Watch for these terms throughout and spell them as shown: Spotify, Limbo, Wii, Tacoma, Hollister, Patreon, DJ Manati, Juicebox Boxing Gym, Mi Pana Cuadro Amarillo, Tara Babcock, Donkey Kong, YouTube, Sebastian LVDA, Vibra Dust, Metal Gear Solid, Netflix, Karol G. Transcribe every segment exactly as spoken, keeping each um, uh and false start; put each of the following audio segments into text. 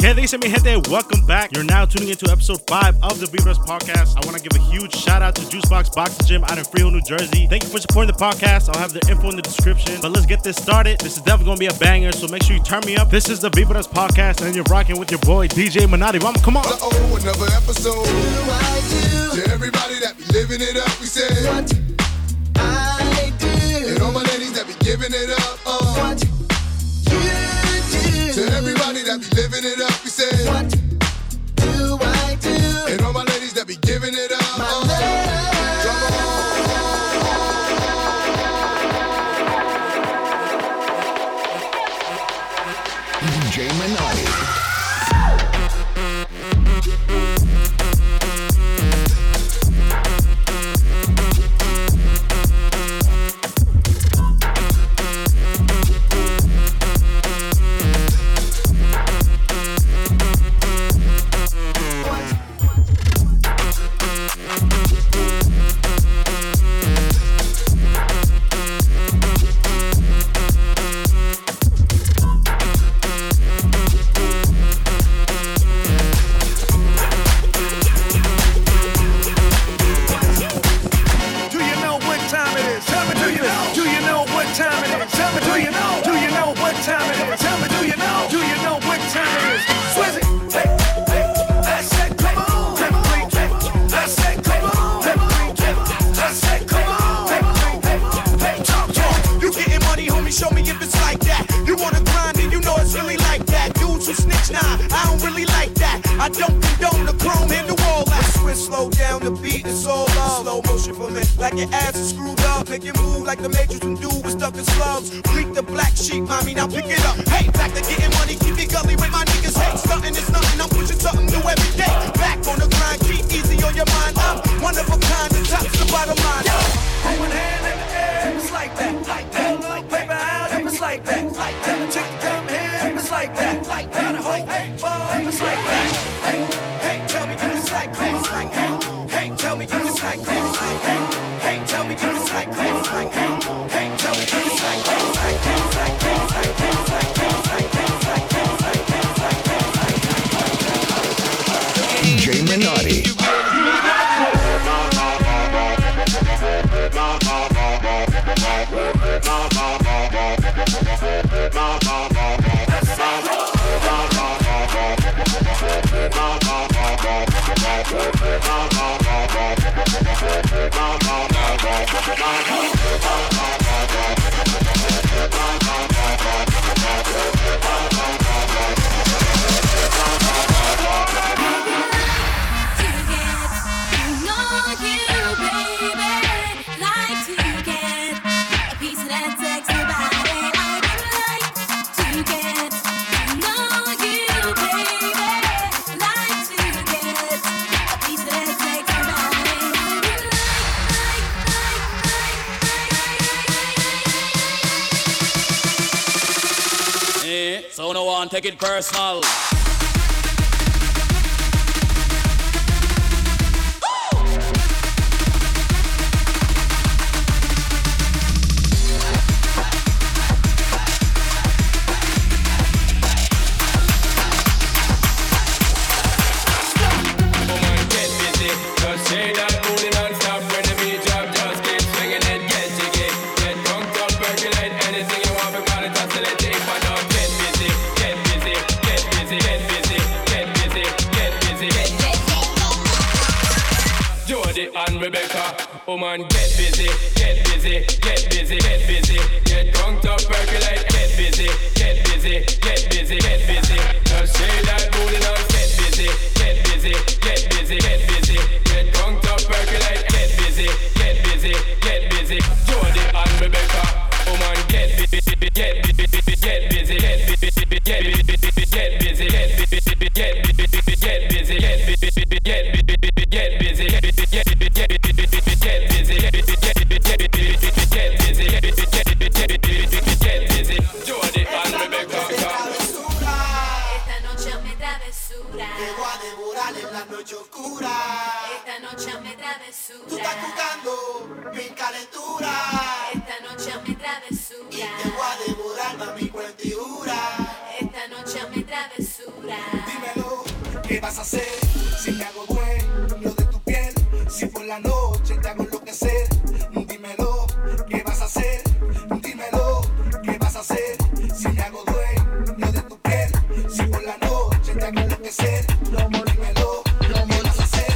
¿Qué dice mi gente? Welcome back. You're now tuning into episode five of the Vibra Dust podcast. I want to give a huge shout out to Juicebox Boxing Gym out in Freehold, New Jersey. Thank you for supporting the podcast. I'll have their info in the description. But let's get this started. This is definitely going to be a banger, so make sure you turn me up. This is the Vibra Dust podcast, and you're rocking with your boy D J Manati. Mama, come on. Uh-oh, another episode. Do I do? To everybody that be living it up, we say. What I do. And all my ladies that be giving it up. Uh, what you do. To everybody that be living it up. What do I do? And all my ladies that be giving it up. My love. D J Manati. Take it personal. Woman, get busy, get busy, get busy, get busy, get drunk up, percolate, get busy, get busy, get busy, get busy. Just say that booty now, get busy, get busy, get busy, get busy, get drunk up, percolate, get busy, get busy, get busy. Jody and Rebecca, woman, get busy, get busy, get busy, get busy, get busy, get busy, get busy, get busy, get busy, get busy, get busy, get busy, get busy, get busy. Tú estás buscando mi calentura. Esta noche me travesura. Y te voy a devorar, mami, cuentura. Esta noche me travesura. ¿Qué vas a hacer si me hago dueño de tu piel? Si por la noche te hago enloquecer, dímelo, ¿qué vas a hacer? Dímelo, ¿qué vas a hacer si me hago dueño de tu piel? Si por la noche te hago enloquecer, dímelo, ¿qué vas a hacer?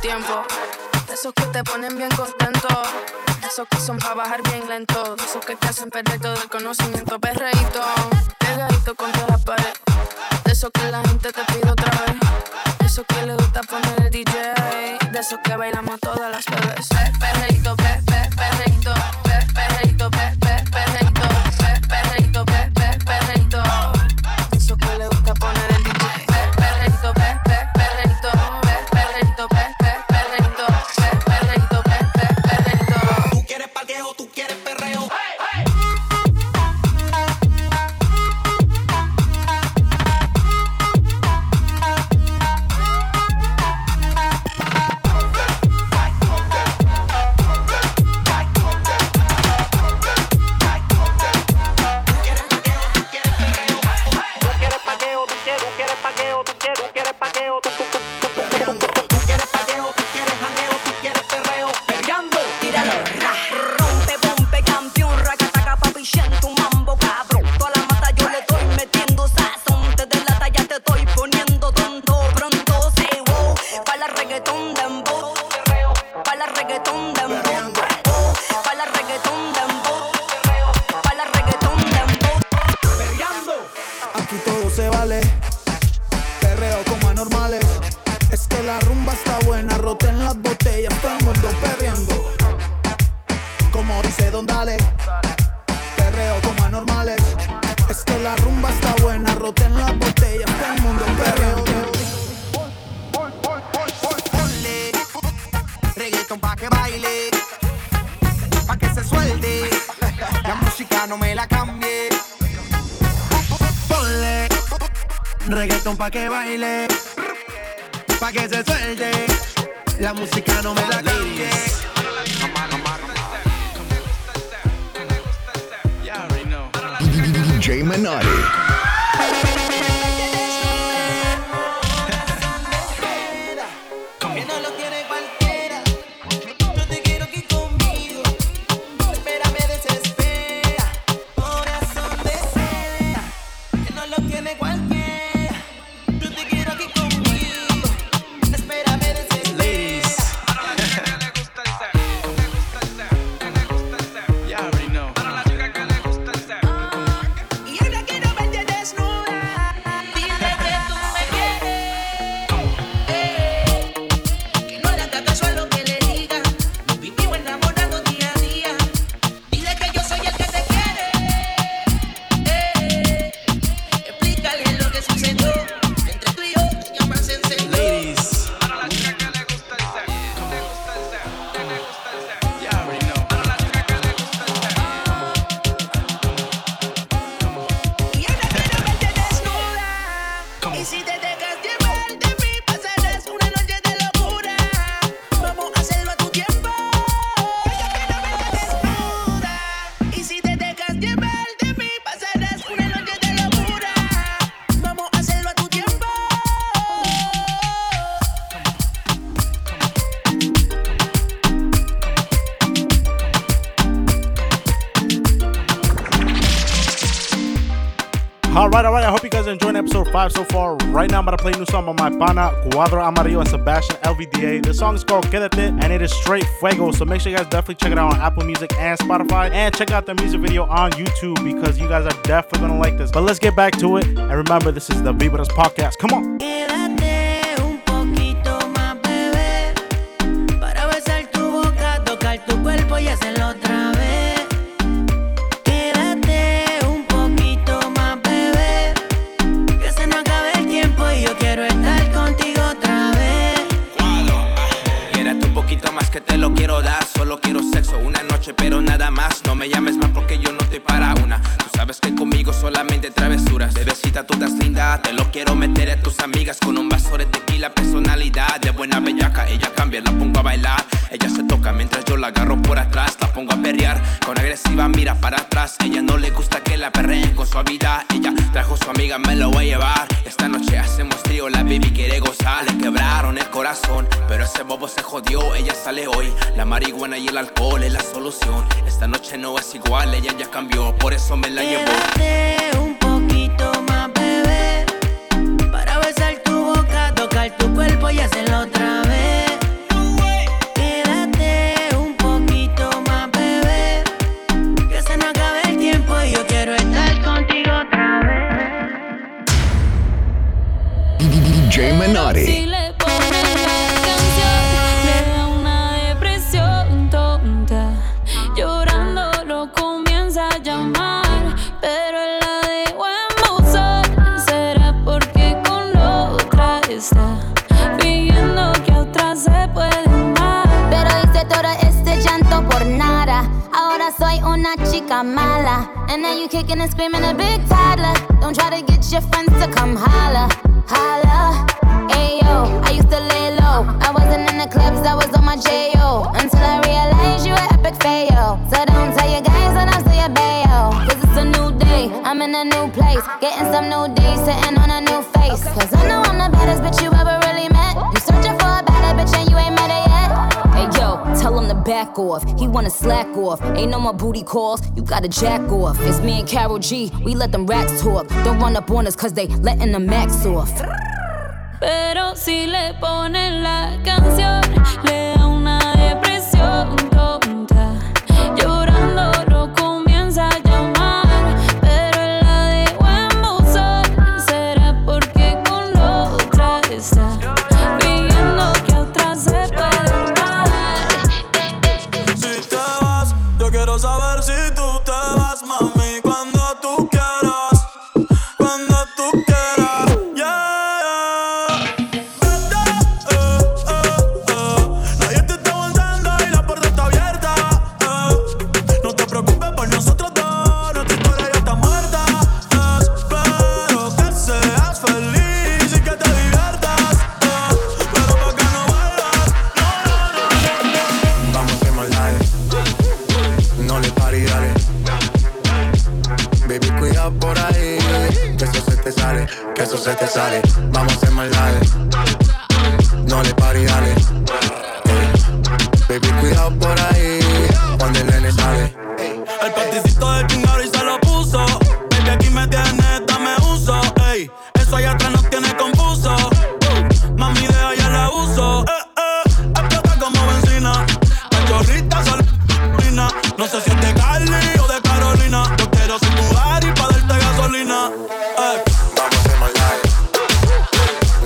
Tiempo, esos que te ponen bien contento, esos que son para bajar bien lento, esos que te hacen perder todo el conocimiento, perreíto, pegadito contra la pared, de esos que la gente te pide otra vez, de esos que le gusta poner el D J, de esos que bailamos todas las veces, perreíto, perreíto, perreíto, perreíto, perreíto, perreíto, de esos que le gusta poner el D J, perreíto, perreíto, perreíto, perreíto. Pa' que baile, pa' que se suelte, la música no me la cambie. D J Manati. Alright, alright, I hope you guys are enjoying episode five so far. Right now I'm about to play a new song by Mi Pana Cuadro Amarillo and Sebastian L V D A. This song is called Quédate and it is straight fuego. So make sure you guys definitely check it out on Apple Music and Spotify. And check out their music video on YouTube because you guys are definitely going to like this. But let's get back to it. And remember, this is the Vibra Dust podcast. Come on. Pero nada nada más. No me llames más porque yo no estoy para una. Tú sabes que conmigo solamente travesuras. Bebecita, tú estás linda, te lo quiero meter a tus amigas. Con un vaso de tequila, personalidad de buena bellaca. Ella cambia, la pongo a bailar. Ella se toca mientras yo la agarro por atrás. La pongo a perrear, con agresiva mira para atrás. Ella no le gusta que la perreen con suavidad. Ella trajo a su amiga, me lo voy a llevar. Esta noche hacemos trío, la baby quiere gozar. Le quebraron el corazón, pero ese bobo se jodió. Ella sale hoy, la marihuana y el alcohol es la solución. Esta noche no es igual, ella ya cambió, por eso me la llevó. Quédate un poquito más, bebé, para besar tu boca, tocar tu cuerpo y hacerlo otra vez. Quédate un poquito más, bebé, que se nos acabe el tiempo y yo quiero estar contigo otra vez. D J Manati. Una chica mala, and now you kicking and screaming a big toddler. Don't try to get your friends to come holla, holla. Ayo, I used to lay low. I wasn't in the clubs, I was on my J O until I realized you an epic fail. So don't tell your guys when I say a bayo, 'cause it's a new day, I'm in a new place, getting some new days, sitting on a new face. 'Cause I know I'm the baddest bitch you ever really met. You searching for a better bitch and you ain't met her yet. Hey yo, tell him to back off, he wanna slack off. Ain't no more booty calls, you gotta jack off. It's me and Karol G, we let them racks talk. Don't run up on us 'cause they letting the max off. Pero si le ponen la canción, le da una depresión tonta. Llorando lo comienza a llamar, pero la dejo en buzón. Será porque con la otra está pidiendo que a otra se pueda. Quiero saber si tú te vas, mami, cuando tú quieras, cuando tú quieras, yeah, yeah. Eh, eh, eh. Nadie te está aguantando y la puerta está abierta, eh. No te preocupes por nosotros dos, nuestra historia ya está muerta. Espero que seas feliz y que te diviertas, eh. Pero para que no vuelvas, no, no, no. Vamos a quemar live. No le pares, dale. Baby, cuida por ahí, que eso se te sale, que eso se te sale. Vamos a hacer maldades. No le pares, dale, eh. Baby, cuidado por ahí, cuando el nene sale. El paticito de chingado y se lo puso. Baby, aquí me tienes, neta, me uso. Ey, eso allá atrás nos tiene confuso. Uh, mami, de allá la uso. Eh, eh, explota como benzina. La chorrita sale. No sé si es de Cali o de Carolina. Yo quiero ser tu bar y pa' darte gasolina. Ey. Vamos a hacer maldades.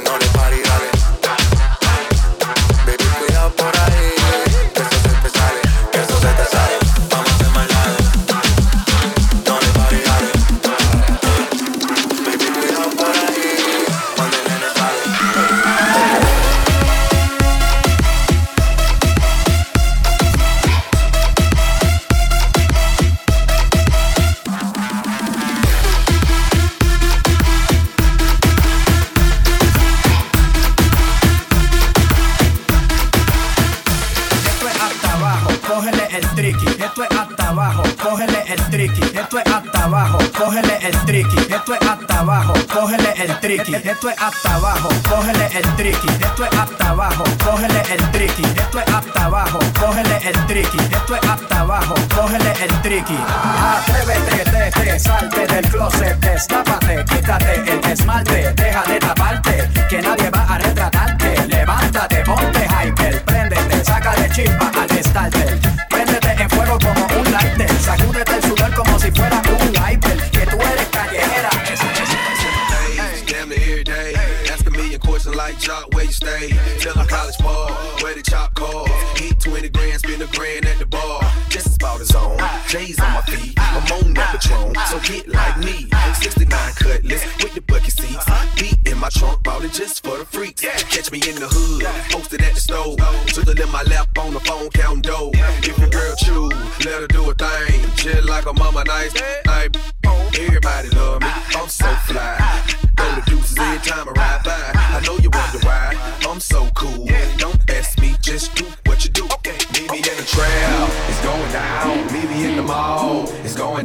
No le pares, dale. Baby, cuidado por ahí, que eso se te sale, que eso se te sale. Vamos a hacer maldades. No le pares, dale. Baby, cuidado por ahí, cuando el nene sale. Esto es hasta abajo, cógele el triqui. Esto es hasta abajo, cógele el triqui. Esto es hasta abajo, cógele el triqui. Esto es hasta abajo, cógele el triqui. Esto es hasta abajo, cógele el triqui. Esto es hasta abajo, cógele el triqui. Atrévete, tete, salte del closet, destápate, quítate el esmalte, deja de taparte, que nadie va a retratarte. Levántate, ponte hyper, préndete, saca de chispa al starter. Préndete en fuego como un lighter, sacúdete el sudor como si fuera un hyper, que tú eres callejera. Days, damn near every day, asking me a question like Jock, where you stay? Till a college ball, where the chop call? Eat twenty grand, spend a grand at the bar. Just about his own. J's on my feet. I'm on that Patron, so hit like me. sixty-nine cutlass with the bucket seats. Beat in my trunk, bought it just for the freaks. Catch me in the hood, posted at the store. Twiddle in my lap on the phone, counting dough. If your girl chew, let her do a thing. Chill like a mama, nice, nice. Everybody love me, I'm so fly. Throw the deuces every time I ride by. I know you wonder why, I'm so cool. Don't ask me, just do what you do. Meet me in the trail, it's going down. Meet me in the mall, it's going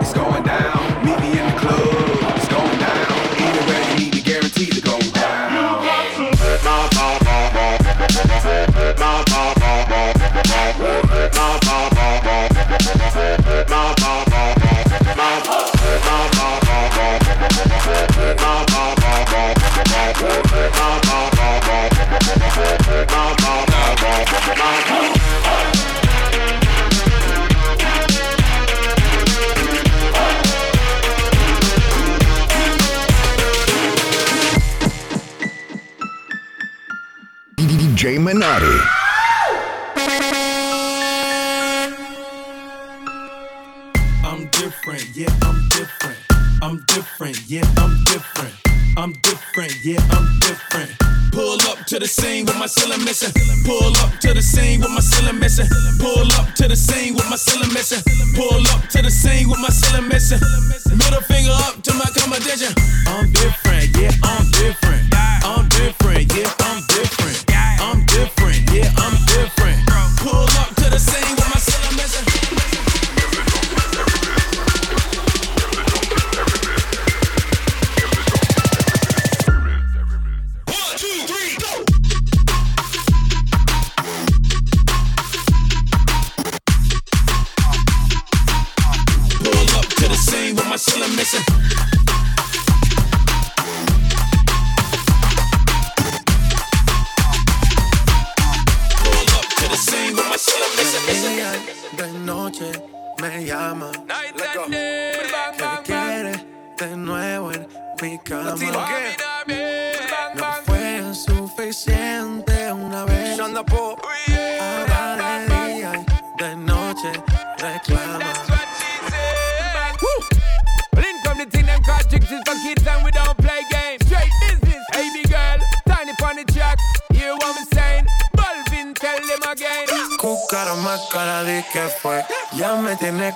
it's going down. Meet me in the club, it's going down. Anywhere you meet me, guaranteed to go down. D J Manati. Yeah, I'm different. I'm different. Yeah, I'm different. I'm different. Yeah, I'm different. Pull up to the scene with my ceiling missing. Pull up to the scene with my ceiling missing. Pull up to the scene with my ceiling missing. Pull up to the scene with my ceiling missing. Middle finger up to my competition. I'm different. Yeah, I'm different. I'm different. Yeah, I'm different. I'm different. Yeah, I'm different. Pull up to the scene with my ceiling missing.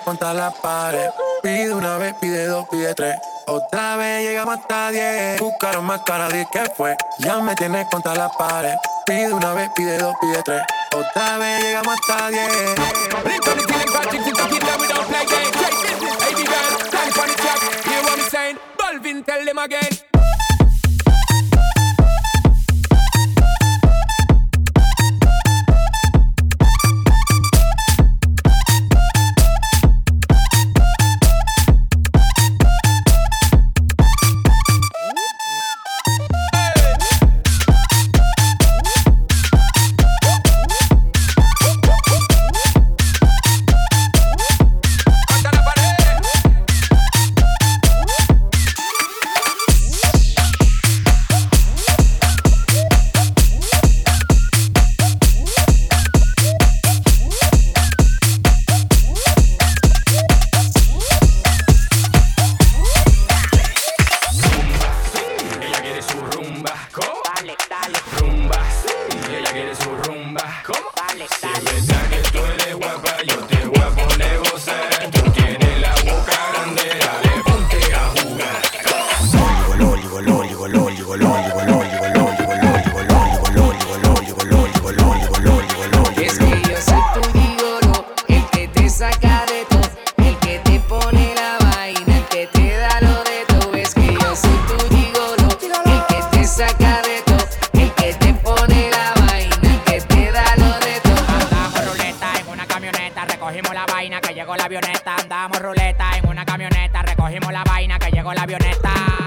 Contra la pared, pide una vez, pide dos, pide tres. Otra vez llegamos hasta diez. Buscaron más cara, di que fue. Ya me tienes contra la pared, pide una vez, pide dos, pide tres. Otra vez llegamos hasta diez.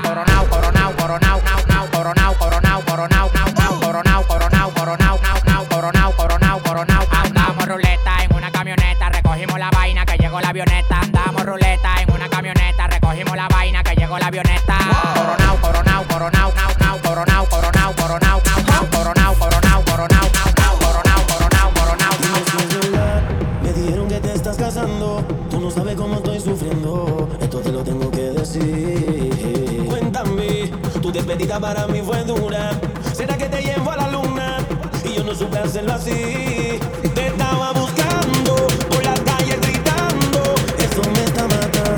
Coronao, coronao, coronao, coronao, coronao, coronao. coronao, coronao, coronao, coronao, coronao, coronao, coronao, coronao, coronao, coronao. Me dijeron que te estás casando, tú no sabes cómo estoy sufriendo, esto te lo tengo que decir. Cuéntame, tu despedida para mí fue dura, ¿será que te llevo a la luna? Y yo no supe hacerlo así, te estaba buscando por la calle gritando, eso me está matando.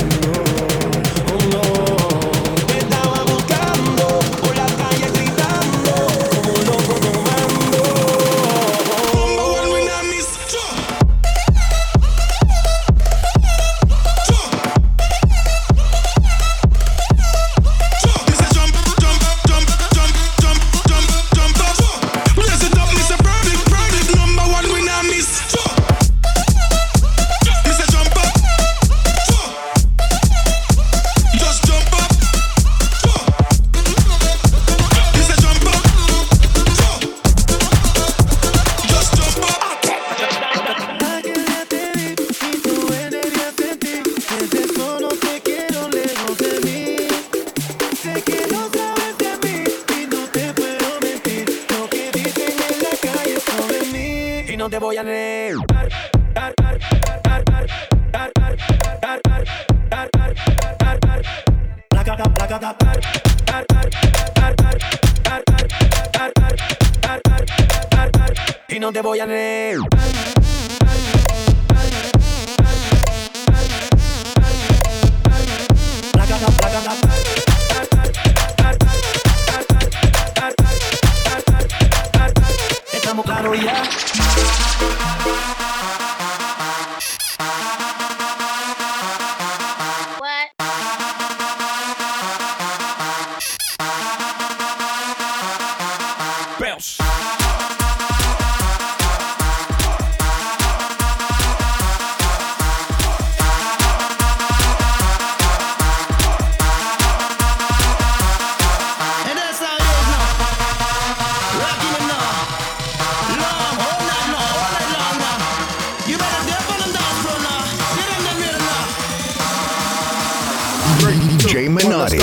Y no te voy a negar. Estamos claros ya. D J Manati.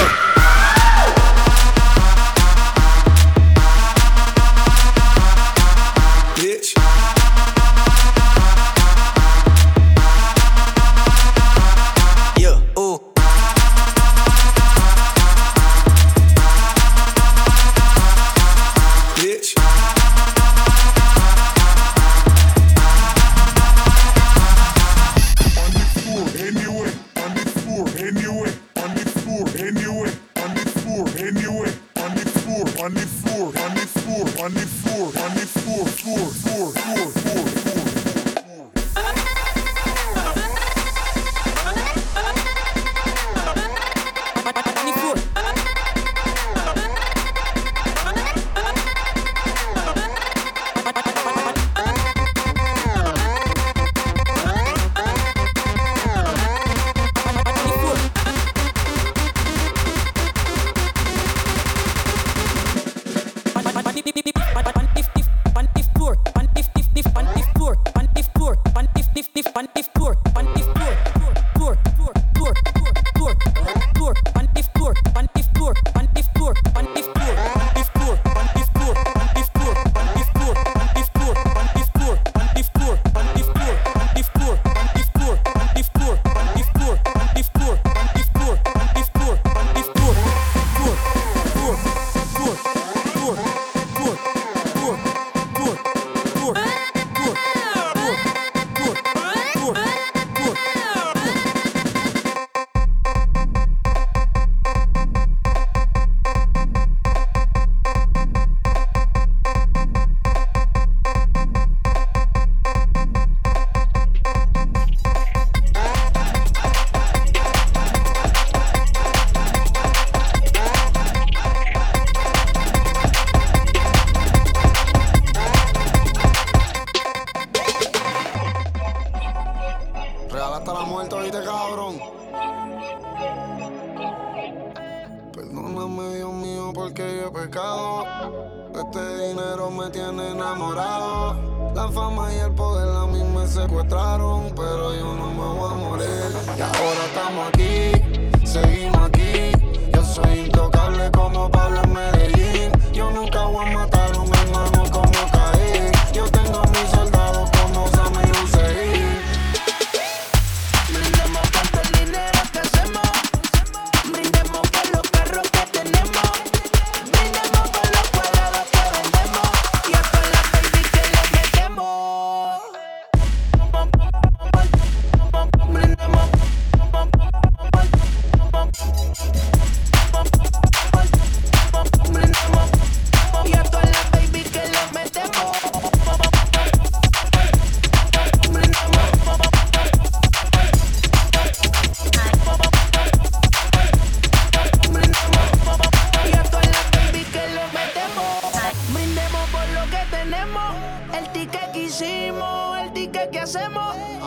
hacemos.